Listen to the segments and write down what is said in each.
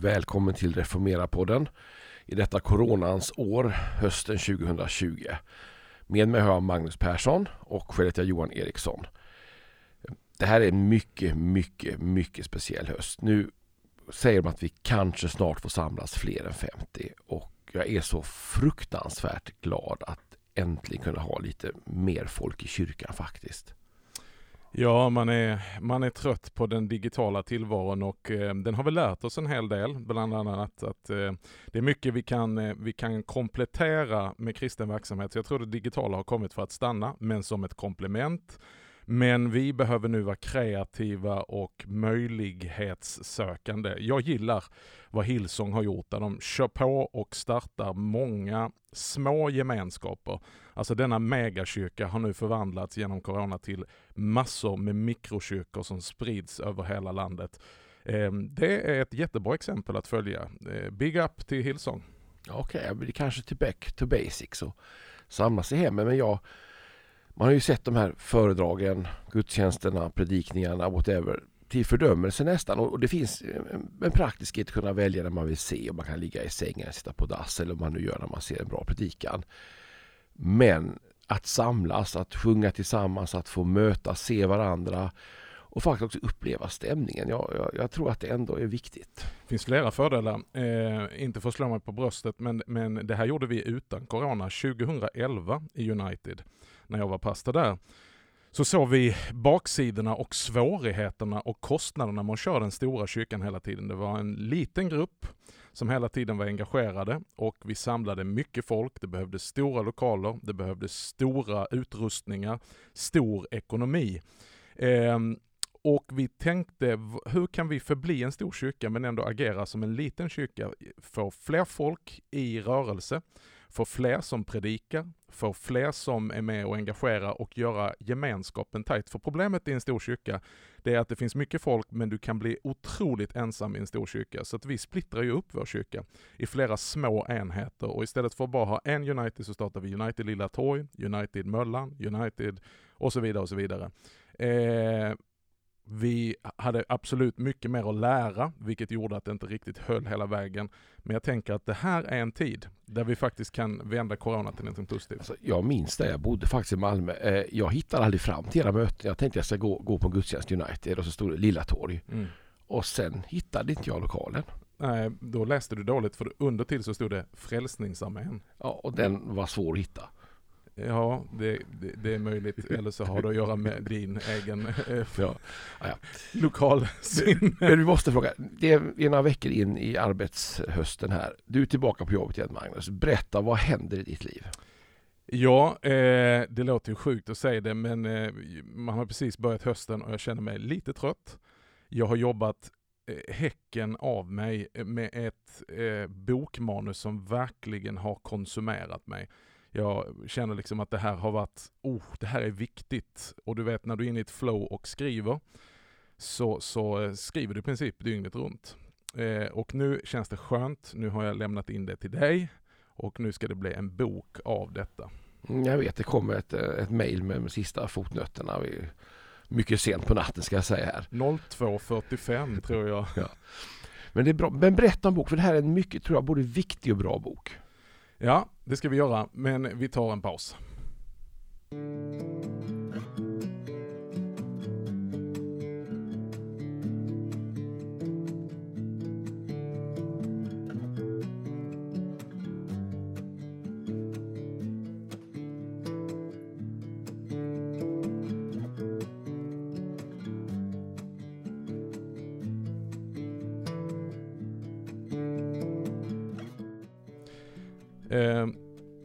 Välkommen till Reformera-podden i detta coronans år, hösten 2020. Med mig har jag Magnus Persson och själv heter jag Johan Eriksson. Det här är en mycket speciell höst. Nu säger de att vi kanske snart får samlas fler än 50 och jag är så fruktansvärt glad att äntligen kunna ha lite mer folk i kyrkan faktiskt. Ja, man är trött på den digitala tillvaron och den har väl lärt oss en hel del, bland annat att det är mycket vi kan komplettera med kristen verksamhet. Så jag tror det digitala har kommit för att stanna, men som ett komplement. Men vi behöver nu vara kreativa och möjlighetssökande. Jag gillar vad Hillsong har gjort där de kör på och startar många små gemenskaper. Alltså denna megakyrka har nu förvandlats genom corona till massor med mikrokyrkor som sprids över hela landet. Det är ett jättebra exempel att följa. Big up till Hillsong. Okej, det kanske till back to basics och samlas i hemmen, men man har ju sett de här föredragen, gudstjänsterna, predikningarna, whatever, till fördömelse nästan. Och det finns en praktiskhet att kunna välja när man vill se, om man kan ligga i sängen, sitta på dass eller om man nu gör när man ser en bra predikan. Men att samlas, att sjunga tillsammans, att få möta, se varandra och faktiskt också uppleva stämningen. Jag tror att det ändå är viktigt. Det finns flera fördelar. Inte för att slå mig på bröstet, men det här gjorde vi utan corona 2011 i United. När jag var pastor där så såg vi baksidorna och svårigheterna och kostnaderna man kör den stora kyrkan hela tiden. Det var en liten grupp som hela tiden var engagerade och vi samlade mycket folk. Det behövdes stora lokaler, det behövdes stora utrustningar, stor ekonomi. Och vi tänkte, hur kan vi förbli en stor kyrka men ändå agera som en liten kyrka? Få fler folk i rörelse, få fler som predikar, få fler som är med och engagerar och göra gemenskapen tajt. För problemet i en stor kyrka det är att det finns mycket folk men du kan bli otroligt ensam i en stor kyrka. Så att vi splittrar ju upp vår kyrka i flera små enheter och istället för att bara ha en United så startar vi United Lilla Torg, United Möllan, United och så vidare och så vidare. Vi hade absolut mycket mer att lära, vilket gjorde att det inte riktigt höll hela vägen. Men jag tänker att det här är en tid där vi faktiskt kan vända corona till något positivt. Alltså, jag minns det, jag bodde faktiskt i Malmö. Jag hittade aldrig fram till era möten. Jag tänkte att jag ska gå på gudstjänst United och så stod det Lilla Torg. Mm. Och sen hittade inte jag lokalen. Nej, då läste du dåligt för under till så stod det Frälsningsarmén. Ja, och den var svår att hitta. Ja, det är möjligt. Eller så har det att göra med din egen lokal sinne. Men vi måste fråga, det är några veckor in i arbetshösten här. Du är tillbaka på jobbet igen, Magnus. Berätta, vad händer i ditt liv? Ja, det låter ju sjukt att säga det, men man har precis börjat hösten och jag känner mig lite trött. Jag har jobbat häcken av mig med ett bokmanus som verkligen har konsumerat mig. Jag känner liksom att det här har varit, det här är viktigt. Och du vet, när du är inne i ett flow och skriver så skriver du i princip dygnet runt. Och nu känns det skönt. Nu har jag lämnat in det till dig. Och nu ska det bli en bok av detta. Jag vet, det kommer ett mejl med de sista fotnötterna. Mycket sent på natten ska jag säga här. 02:45 tror jag. Ja. Men det är bra. Men berätta om bok, för det här är en mycket, tror jag, både viktig och bra bok. Ja, det ska vi göra, men vi tar en paus.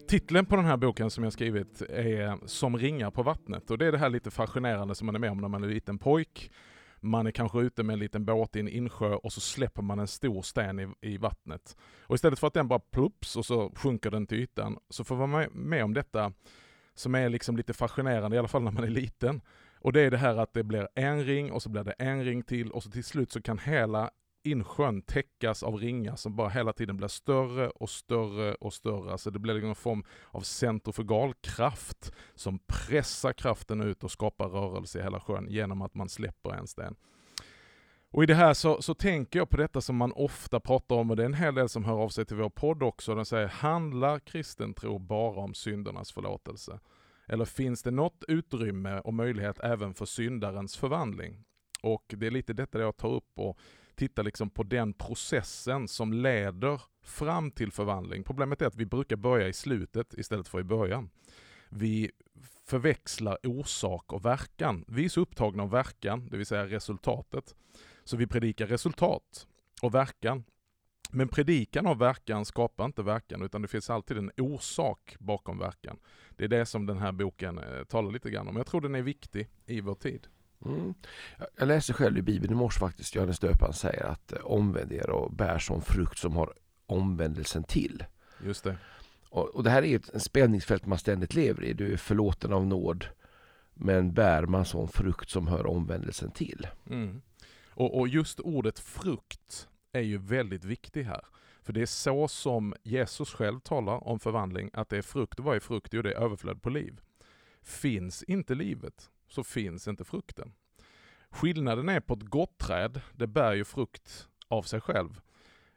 Titeln på den här boken som jag skrivit är Som ringar på vattnet. Och det är det här lite fascinerande som man är med om när man är en liten pojk. Man är kanske ute med en liten båt i en insjö och så släpper man en stor sten i vattnet. Och istället för att den bara plups och så sjunker den till ytan så får man med om detta som är liksom lite fascinerande, i alla fall när man är liten. Och det är det här att det blir en ring och så blir det en ring till och så till slut så kan hela insjön täckas av ringar som bara hela tiden blir större och större och större. Så det blir en form av centrifugalkraft som pressar kraften ut och skapar rörelse i hela sjön genom att man släpper en sten. Och i det här så tänker jag på detta som man ofta pratar om, och det är en hel del som hör av sig till vår podd också. De säger, handlar kristen tro bara om syndernas förlåtelse? Eller finns det något utrymme och möjlighet även för syndarens förvandling? Och det är lite detta jag tar upp och tittar liksom på den processen som leder fram till förvandling. Problemet är att vi brukar börja i slutet istället för i början. Vi förväxlar orsak och verkan. Vi är så upptagna av verkan, det vill säga resultatet. Så vi predikar resultat och verkan. Men predikan av verkan skapar inte verkan, utan det finns alltid en orsak bakom verkan. Det är det som den här boken talar lite grann om. Jag tror den är viktig i vår tid. Mm. Jag läser själv i Bibeln i morse faktiskt. Johannes Döparen säger att omvänd er och bär som frukt som har omvändelsen till. Just det. Och det här är ett spänningsfält man ständigt lever i. Du är förlåten av nåd, men bär man sån frukt som hör omvändelsen till. Mm. Och just ordet frukt är ju väldigt viktigt här. För det är så som Jesus själv talar om förvandling, att det är frukt. Vad är frukt? Jo, det är överflöd på liv. Finns inte livet så finns inte frukten. Skillnaden är på ett gott träd, det bär ju frukt av sig själv.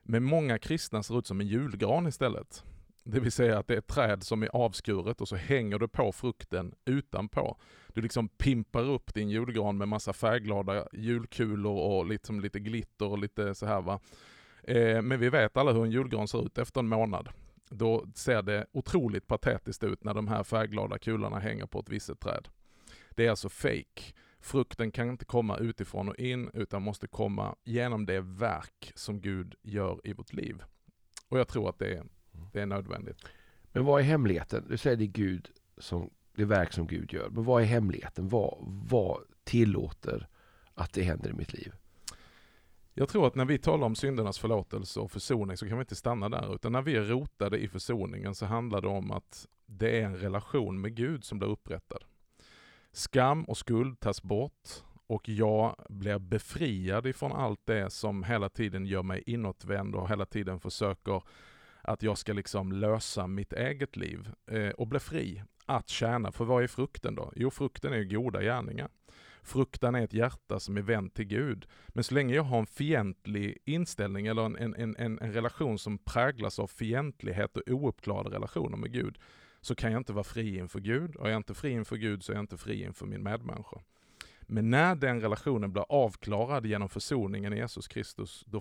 Men många kristna ser ut som en julgran istället. Det vill säga att det är ett träd som är avskuret och så hänger du på frukten utanpå. Du liksom pimpar upp din julgran med massa färgglada julkulor och liksom lite glitter och lite så här, va. Men vi vet alla hur en julgran ser ut efter en månad. Då ser det otroligt patetiskt ut när de här färgglada kulorna hänger på ett visst träd. Det är alltså fake. Frukten kan inte komma utifrån och in, utan måste komma genom det verk som Gud gör i vårt liv. Och jag tror att det är nödvändigt. Men vad är hemligheten? Du säger det är Gud som, det verk som Gud gör. Men vad är hemligheten? Vad tillåter att det händer i mitt liv? Jag tror att när vi talar om syndernas förlåtelse och försoning så kan vi inte stanna där. Utan när vi är rotade i försoningen så handlar det om att det är en relation med Gud som blir upprättad. Skam och skuld tas bort och jag blir befriad ifrån allt det som hela tiden gör mig inåtvänd och hela tiden försöker att jag ska liksom lösa mitt eget liv och bli fri att tjäna. För vad är frukten då? Jo, frukten är ju goda gärningar. Frukten är ett hjärta som är vänt till Gud. Men så länge jag har en fientlig inställning eller en relation som präglas av fientlighet och ouppklarade relationer med Gud, så kan jag inte vara fri inför Gud. Och är jag inte fri inför Gud så är jag inte fri inför min medmänniska. Men när den relationen blir avklarad genom försoningen i Jesus Kristus, då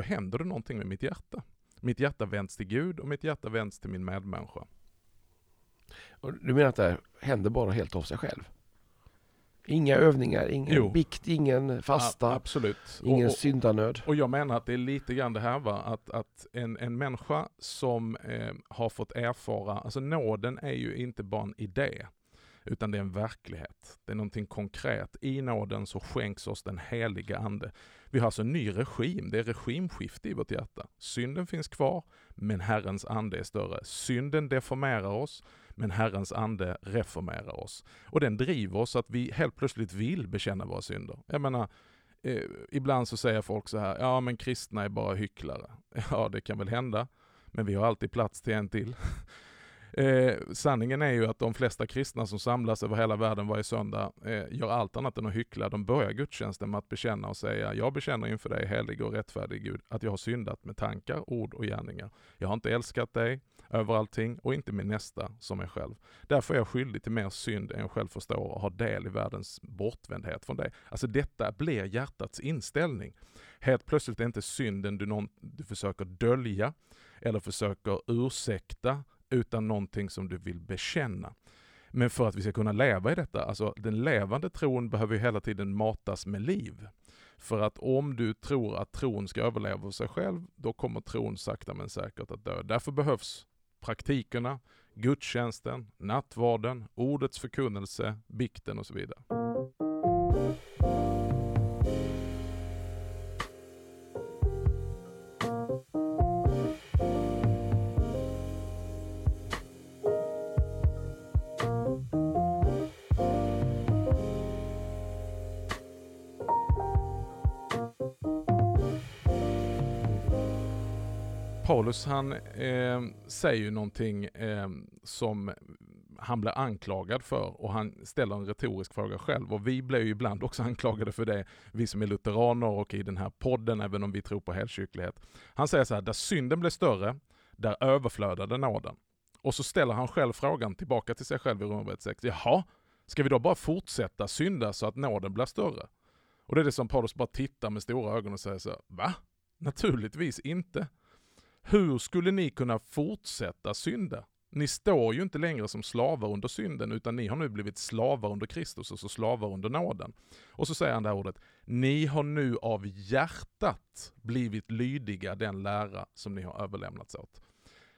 händer det någonting med mitt hjärta. Mitt hjärta vänds till Gud och mitt hjärta vänds till min medmänniska. Och du menar att det här händer bara helt av sig själv? Inga övningar, ingen bikt, ingen fasta, absolut. Ingen syndanöd. Och jag menar att det är lite grann det här, va? Att en människa som har fått erfara, alltså nåden är ju inte bara en idé, utan det är en verklighet. Det är någonting konkret. I nåden så skänks oss den heliga ande. Vi har alltså en ny regim. Det är regimskifte i vårt hjärta. Synden finns kvar, men Herrens ande är större. Synden deformerar oss, men Herrens ande reformerar oss. Och den driver oss att vi helt plötsligt vill bekänna våra synder. Jag menar, ibland så säger folk så här, ja men kristna är bara hycklare. Ja, det kan väl hända, men vi har alltid plats till en till. Sanningen är ju att de flesta kristna som samlas över hela världen varje söndag gör allt annat än att hyckla. De börjar gudstjänsten med att bekänna och säga, jag bekänner inför dig, helig och rättfärdig Gud, att jag har syndat med tankar, ord och gärningar. Jag har inte älskat dig över allting och inte min nästa som mig själv. Därför är jag skyldig till mer synd än jag själv förstår och har del i världens bortvändhet från dig. Alltså detta blir hjärtats inställning. Helt plötsligt är inte synden du försöker dölja eller försöker ursäkta, utan någonting som du vill bekänna. Men för att vi ska kunna leva i detta, alltså den levande tron behöver ju hela tiden matas med liv. För att om du tror att tron ska överleva sig själv, då kommer tron sakta men säkert att dö. Därför behövs praktikerna, gudstjänsten, nattvarden, ordets förkunnelse, bikten och så vidare. Paulus han säger ju någonting som han blir anklagad för, och han ställer en retorisk fråga själv, och vi blir ju ibland också anklagade för det, vi som är lutheraner och i den här podden, även om vi tror på helkyrklighet. Han säger så här: där synden blev större, där överflödade nåden. Och så ställer han själv frågan tillbaka till sig själv i Romarbrevet 6. Jaha, ska vi då bara fortsätta synda så att nåden blir större? Och det är det som Paulus bara tittar med stora ögon och säger så här: va? Naturligtvis inte. Hur skulle ni kunna fortsätta synda? Ni står ju inte längre som slavar under synden, utan ni har nu blivit slavar under Kristus och så slavar under nåden. Och så säger han det här ordet: ni har nu av hjärtat blivit lydiga den lära som ni har överlämnats åt.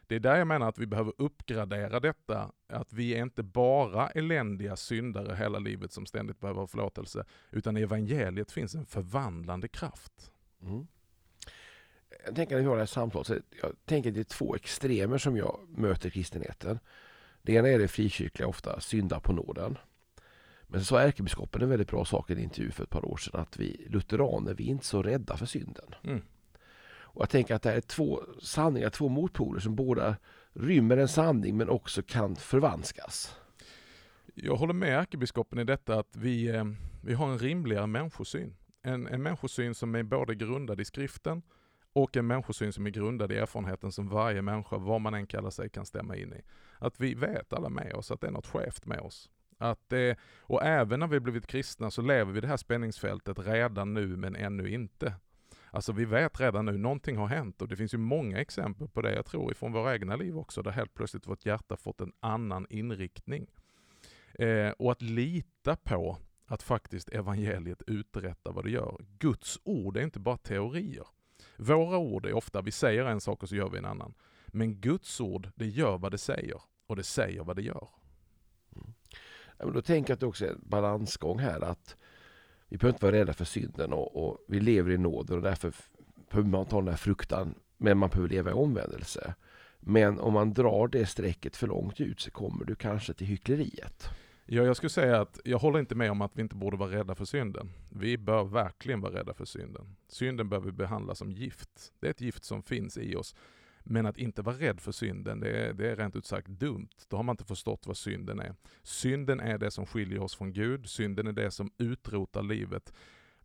Det är där jag menar att vi behöver uppgradera detta, att vi är inte bara eländiga syndare hela livet som ständigt behöver förlåtelse, utan i evangeliet finns en förvandlande kraft. Mm. Jag tänker när vi har det här samtalet, jag tänker att det är två extremer som jag möter i kristenheten. Det ena är det frikyrkliga, ofta synda på nåden. Men så sa ärkebiskopen en väldigt bra sak i en intervju för ett par år sedan, att vi lutheraner, vi är inte så rädda för synden. Mm. Och jag tänker att det här är två sanningar, två motpoler som båda rymmer en sanning men också kan förvanskas. Jag håller med ärkebiskopen i detta, att vi har en rimligare människosyn. En människosyn som är både grundad i skriften och en människosyn som är grundad i erfarenheten som varje människa, vad man än kallar sig, kan stämma in i. Att vi vet alla med oss att det är något skevt med oss. Att det, och även när vi blivit kristna så lever vi det här spänningsfältet redan nu men ännu inte. Alltså vi vet redan nu, någonting har hänt, och det finns ju många exempel på det, jag tror, från våra egna liv också, där helt plötsligt vårt hjärta fått en annan inriktning. Och att lita på att faktiskt evangeliet uträttar vad det gör. Guds ord är inte bara teorier. Våra ord är ofta, vi säger en sak och så gör vi en annan. Men Guds ord, det gör vad det säger, och det säger vad det gör. Mm. Ja, men då tänker jag att det också är en balansgång här, att vi behöver inte vara rädda för synden, och vi lever i nåden, och därför behöver man ta den här fruktan, men man behöver leva i omvändelse. Men om man drar det strecket för långt ut så kommer du kanske till hyckleriet. Ja, jag skulle säga att jag håller inte med om att vi inte borde vara rädda för synden. Vi bör verkligen vara rädda för synden. Synden bör vi behandla som gift. Det är ett gift som finns i oss. Men att inte vara rädd för synden, det är rent ut sagt dumt. Då har man inte förstått vad synden är. Synden är det som skiljer oss från Gud. Synden är det som utrotar livet.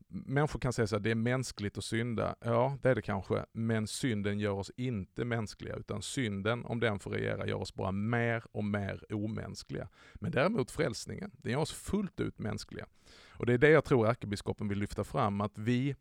Människor kan säga så att det är mänskligt att synda. Ja, det är det kanske. Men synden gör oss inte mänskliga. Utan synden, om den får regera, gör oss bara mer och mer omänskliga. Men däremot frälsningen, den gör oss fullt ut mänskliga. Och det är det jag tror ärkebiskopen vill lyfta fram. Att vi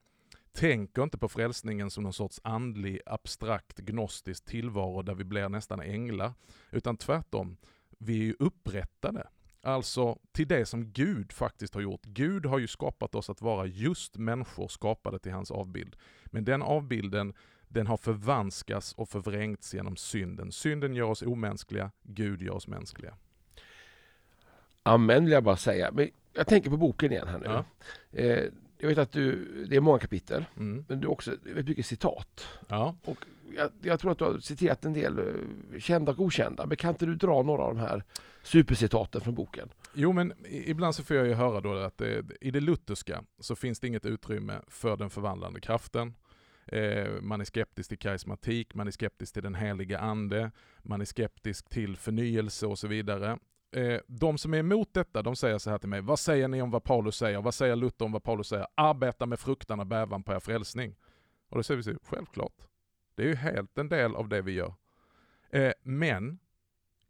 tänker inte på frälsningen som någon sorts andlig, abstrakt, gnostisk tillvaro där vi blir nästan änglar. Utan tvärtom, vi är ju upprättade. Alltså till det som Gud faktiskt har gjort. Gud har ju skapat oss att vara just människor skapade till hans avbild. Men den avbilden, den har förvanskats och förvrängts genom synden. Synden gör oss omänskliga, Gud gör oss mänskliga. Amen, vill jag bara säga. Men jag tänker på boken igen här nu. Ja. Jag vet att det är många kapitel, men du också vet mycket citat. Ja. Och jag tror att du har citerat en del kända och okända, men kan inte du dra några av de här supercitaten från boken? Jo, men ibland så får jag ju höra då att i det lutherska så finns det inget utrymme för den förvandlande kraften. Man är skeptisk till karismatik, man är skeptisk till den heliga ande, man är skeptisk till förnyelse och så vidare. De som är emot detta, de säger så här till mig: vad säger ni om vad Paulus säger? Vad säger Luther om vad Paulus säger? Arbeta med fruktan och bävan på er frälsning. Och då säger vi så, självklart. Det är ju helt en del av det vi gör. Men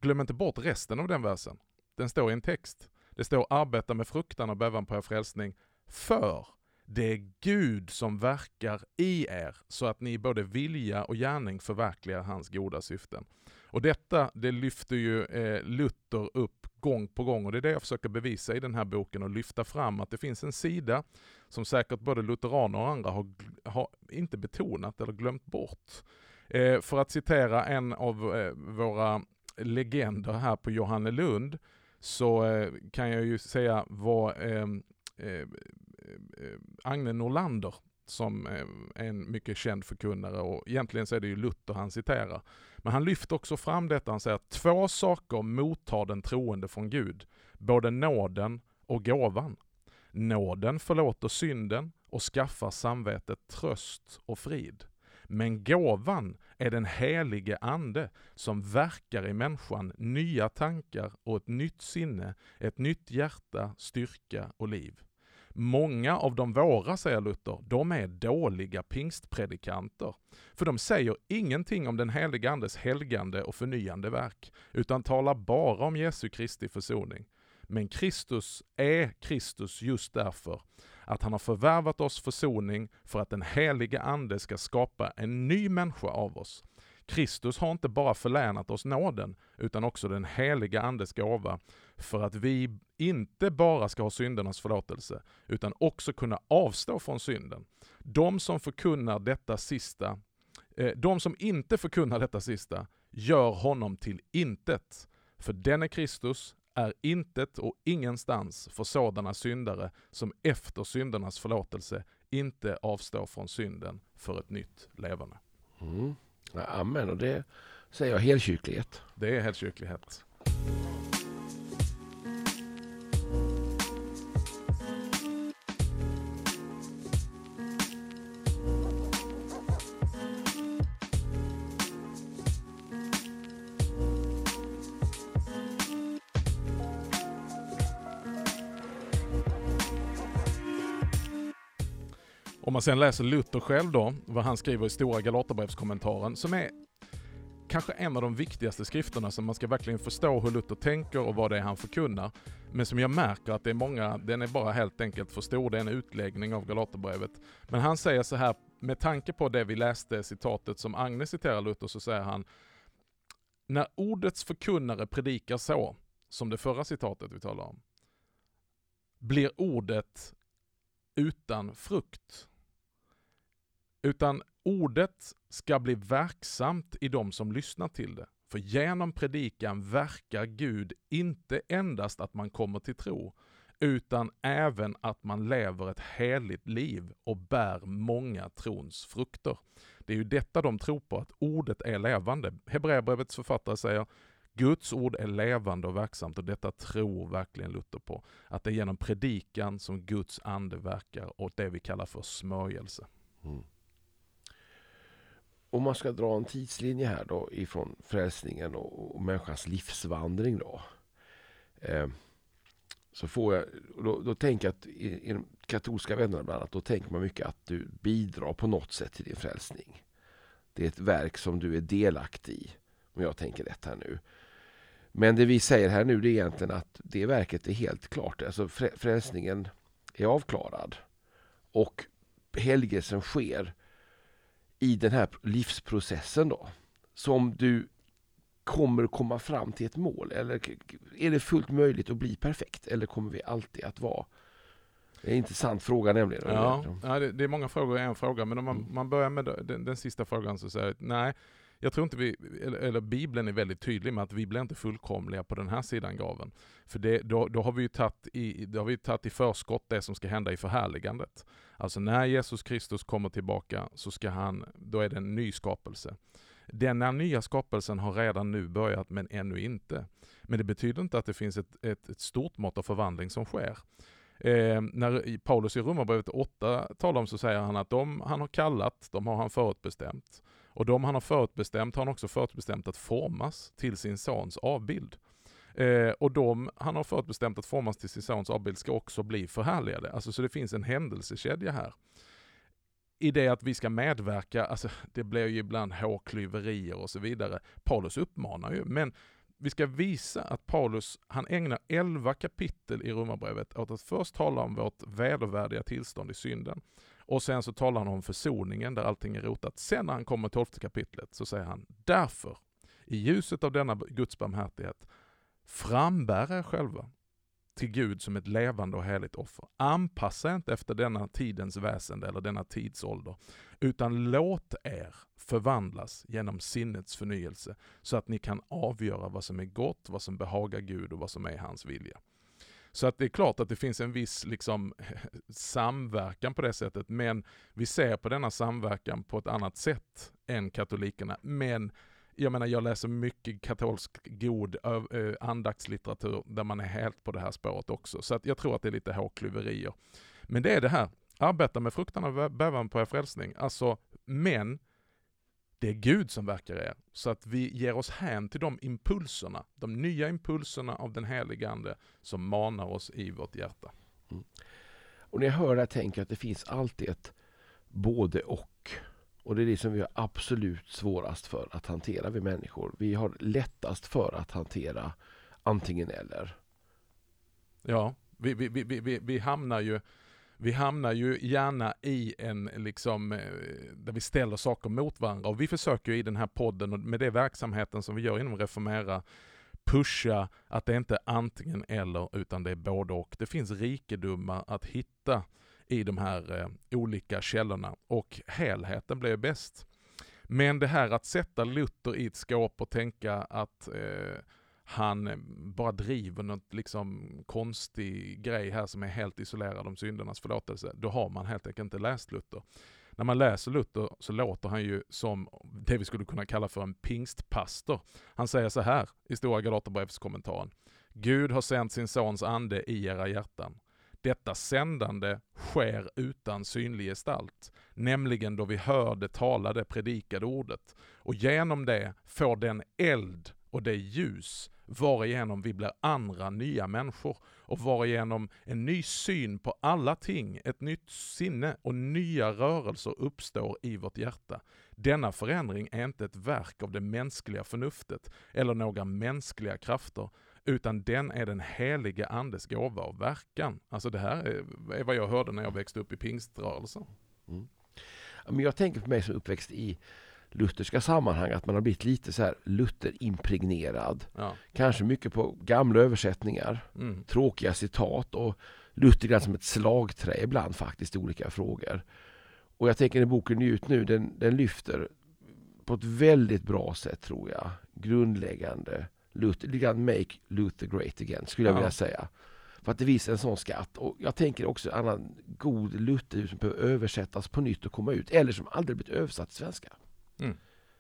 glöm inte bort resten av den versen. Den står i en text. Det står arbeta med fruktan och bävan på er frälsning, för det är Gud som verkar i er så att ni både vilja och gärning förverkligar hans goda syften. Och detta, det lyfter ju Luther upp gång på gång, och det är det jag försöker bevisa i den här boken och lyfta fram, att det finns en sida som säkert både lutheraner och andra har inte betonat eller glömt bort. För att citera en av våra legender här på Johanne Lund, så kan jag ju säga vad Agne Norlander, som är en mycket känd förkunnare, och egentligen så är det ju Luther han citerar. Men han lyfter också fram detta, han säger att två saker mottar den troende från Gud, både nåden och gåvan. Nåden förlåter synden och skaffar samvetet tröst och frid. Men gåvan är den helige ande som verkar i människan nya tankar och ett nytt sinne, ett nytt hjärta, styrka och liv. Många av de våra, säger Luther, de är dåliga pingstpredikanter. För de säger ingenting om den helige andes helgande och förnyande verk, utan talar bara om Jesu Kristi försoning. Men Kristus är Kristus just därför att han har förvärvat oss försoning för att den helige ande ska skapa en ny människa av oss. Kristus har inte bara förlänat oss nåden utan också den heliga andes gåva för att vi inte bara ska ha syndernas förlåtelse utan också kunna avstå från synden. De som inte förkunnar detta sista gör honom till intet, för den är Kristus, är intet och ingenstans för sådana syndare som efter syndernas förlåtelse inte avstår från synden för ett nytt levande. Mm. Amen, och det säger jag helkyrklighet. Det är helkyrklighet. Om man sen läser Luther själv då, vad han skriver i stora Galaterbrevskommentaren, som är kanske en av de viktigaste skrifterna som man ska verkligen förstå hur Luther tänker och vad det är han förkunnar. Men som jag märker att det är många, den är bara helt enkelt för stor, det är en utläggning av Galaterbrevet. Men han säger så här, med tanke på det vi läste citatet som Agne citerar Luther, så säger han: när ordets förkunnare predikar så, som det förra citatet vi talar om, blir ordet utan frukt. Utan ordet ska bli verksamt i de som lyssnar till det. För genom predikan verkar Gud inte endast att man kommer till tro, utan även att man lever ett heligt liv och bär många trons frukter. Det är ju detta de tror på, att ordet är levande. Hebreerbrevets författare säger: Guds ord är levande och verksamt, och detta tror verkligen Luther på. Att det är genom predikan som Guds ande verkar och det vi kallar för smörjelse. Mm. Om man ska dra en tidslinje här då ifrån frälsningen och människans livsvandring då. Så får jag, då tänker jag att i de katolska vännerna bland annat, då tänker man mycket att du bidrar på något sätt till din frälsning. Det är ett verk som du är delaktig i. Om jag tänker rätt här nu. Men det vi säger här nu, det är egentligen att det verket är helt klart. Alltså frälsningen är avklarad. Och helgelsen sker i den här livsprocessen då. Som du kommer komma fram till ett mål. Eller är det fullt möjligt att bli perfekt? Eller kommer vi alltid att vara? Det är en intressant fråga nämligen. Ja, det är många frågor i en fråga. Men om man börjar med den sista frågan, så säger jag nej. Jag tror inte Bibeln är väldigt tydlig med att vi blir inte fullkomliga på den här sidan graven. För då har vi ju tagit i förskott det som ska hända i förhärligandet. Alltså när Jesus Kristus kommer tillbaka så då är det en ny skapelse. Denna nya skapelsen har redan nu börjat, men ännu inte. Men det betyder inte att det finns ett stort mått av förvandling som sker. När Paulus i Romarbrevet 8 talar om, så säger han att de han har kallat, de har han förutbestämt. Och de han har förutbestämt har han också förutbestämt att formas till sin sons avbild. Och de han har förutbestämt att formas till sin sons avbild ska också bli förhärligade. Alltså, så det finns en händelsekedja här. I det att vi ska medverka, alltså, det blir ju ibland hårklyverier och så vidare. Paulus uppmanar ju, men vi ska visa att Paulus, han ägnar 11 kapitel i Romarbrevet åt att först tala om vårt vedervärdiga tillstånd i synden. Och sen så talar han om försoningen där allting är rotat. Sen när han kommer till 12:e kapitlet så säger han: därför, i ljuset av denna Guds barmhärtighet, frambär er själva till Gud som ett levande och heligt offer. Anpassa inte efter denna tidens väsende eller denna tidsålder, utan låt er förvandlas genom sinnets förnyelse så att ni kan avgöra vad som är gott, vad som behagar Gud och vad som är hans vilja. Så att det är klart att det finns en viss liksom samverkan på det sättet, men vi ser på denna samverkan på ett annat sätt än katolikerna. Men jag menar, jag läser mycket katolsk god andaktslitteratur där man är helt på det här spåret också. Så att jag tror att det är lite hårklyverier. Men det är det här, arbeta med fruktan och bävan på er frälsning. Alltså, men Det är Gud som verkar er, så att vi ger oss hän till de impulserna, de nya impulserna av den helige Ande som manar oss i vårt hjärta. Mm. Och när jag hör det tänker jag att det finns alltid ett både och det är det som vi har absolut svårast för att hantera vi människor. Vi har lättast för att hantera antingen eller. Ja, vi hamnar ju gärna i en liksom där vi ställer saker mot varandra, och vi försöker ju i den här podden och med det verksamheten som vi gör inom Reformera pusha att det inte är antingen eller utan det är både och. Det finns rikedomar att hitta i de här olika källorna, och helheten blir bäst. Men det här att sätta Luther i ett skåp och tänka att han bara driver något liksom konstig grej här som är helt isolerad om syndernas förlåtelse, då har man helt enkelt inte läst Luther. När man läser Luther så låter han ju som det vi skulle kunna kalla för en pingstpastor. Han säger så här i stora Galaterbrevets kommentaren: Gud har sänt sin sons ande i era hjärtan. Detta sändande sker utan synlig gestalt, nämligen då vi hörde, talade, predikade ordet. Och genom det får den eld och det ljus varigenom vi blir andra nya människor och varigenom en ny syn på alla ting, ett nytt sinne och nya rörelser uppstår i vårt hjärta. Denna förändring är inte ett verk av det mänskliga förnuftet eller några mänskliga krafter, utan den är den heliga Andes gåva och verkan. Alltså det här är vad jag hörde när jag växte upp i pingströrelsen. Mm. Men jag tänker på mig som uppväxt i lutherska sammanhang att man har blivit lite så här Luther-impregnerad. Ja. Kanske mycket på gamla översättningar, tråkiga citat och Luther grann som ett slagträ ibland faktiskt i olika frågor. Och jag tänker att boken Njut nu, den lyfter på ett väldigt bra sätt tror jag, grundläggande Luther, lite grann make Luther great again skulle jag vilja säga. För att det visar en sån skatt. Och jag tänker också en annan god Luther som behöver översättas på nytt och komma ut, eller som aldrig blivit översatt till svenska. Mm.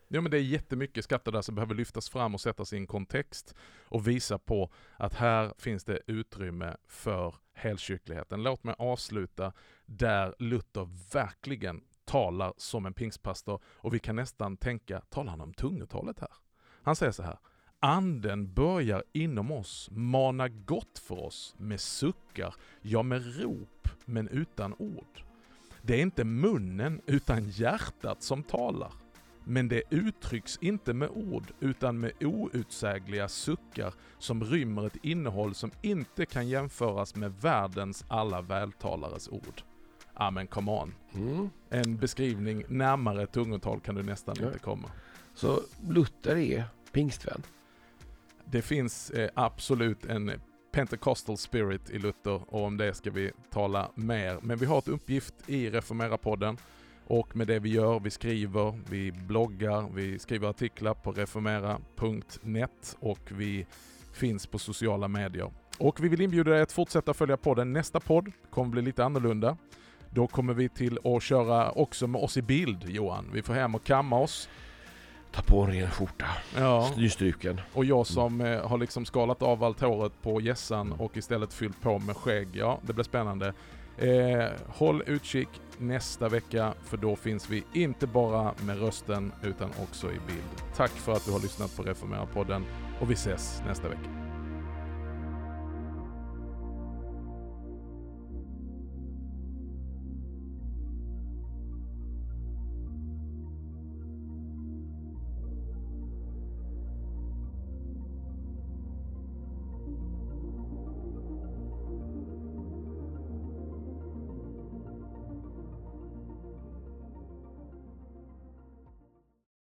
Ja, men det är jättemycket skatter där som behöver lyftas fram och sättas i en kontext och visa på att här finns det utrymme för helkyrkligheten. Låt mig avsluta där Luther verkligen talar som en pingstpastor, och vi kan nästan tänka, talar han om tungotalet här? Han säger så här: anden börjar inom oss mana gott för oss med suckar, ja med rop men utan ord. Det är inte munnen utan hjärtat som talar. Men det uttrycks inte med ord utan med outsägliga suckar som rymmer ett innehåll som inte kan jämföras med världens alla vältalares ord. Amen, come on. Mm. En beskrivning närmare tungotal kan du nästan inte komma. Så Luther är pingstvän? Det finns absolut en Pentecostal spirit i Luther, och om det ska vi tala mer. Men vi har ett uppgift i Reformera-podden. Och med det vi gör, vi skriver, vi bloggar, vi skriver artiklar på reformera.net och vi finns på sociala medier. Och vi vill inbjuda dig att fortsätta följa podden. Nästa podd kommer bli lite annorlunda. Då kommer vi till att köra också med oss i bild, Johan. Vi får hem och kamma oss. Ta på en ren skjorta. Ja. Styrstryken. Och jag som har liksom skalat av allt håret på gässan och istället fyllt på med skägg. Ja, det blir spännande. Håll utkik nästa vecka, för då finns vi inte bara med rösten utan också i bild. Tack för att du har lyssnat på Reformera-podden, och vi ses nästa vecka.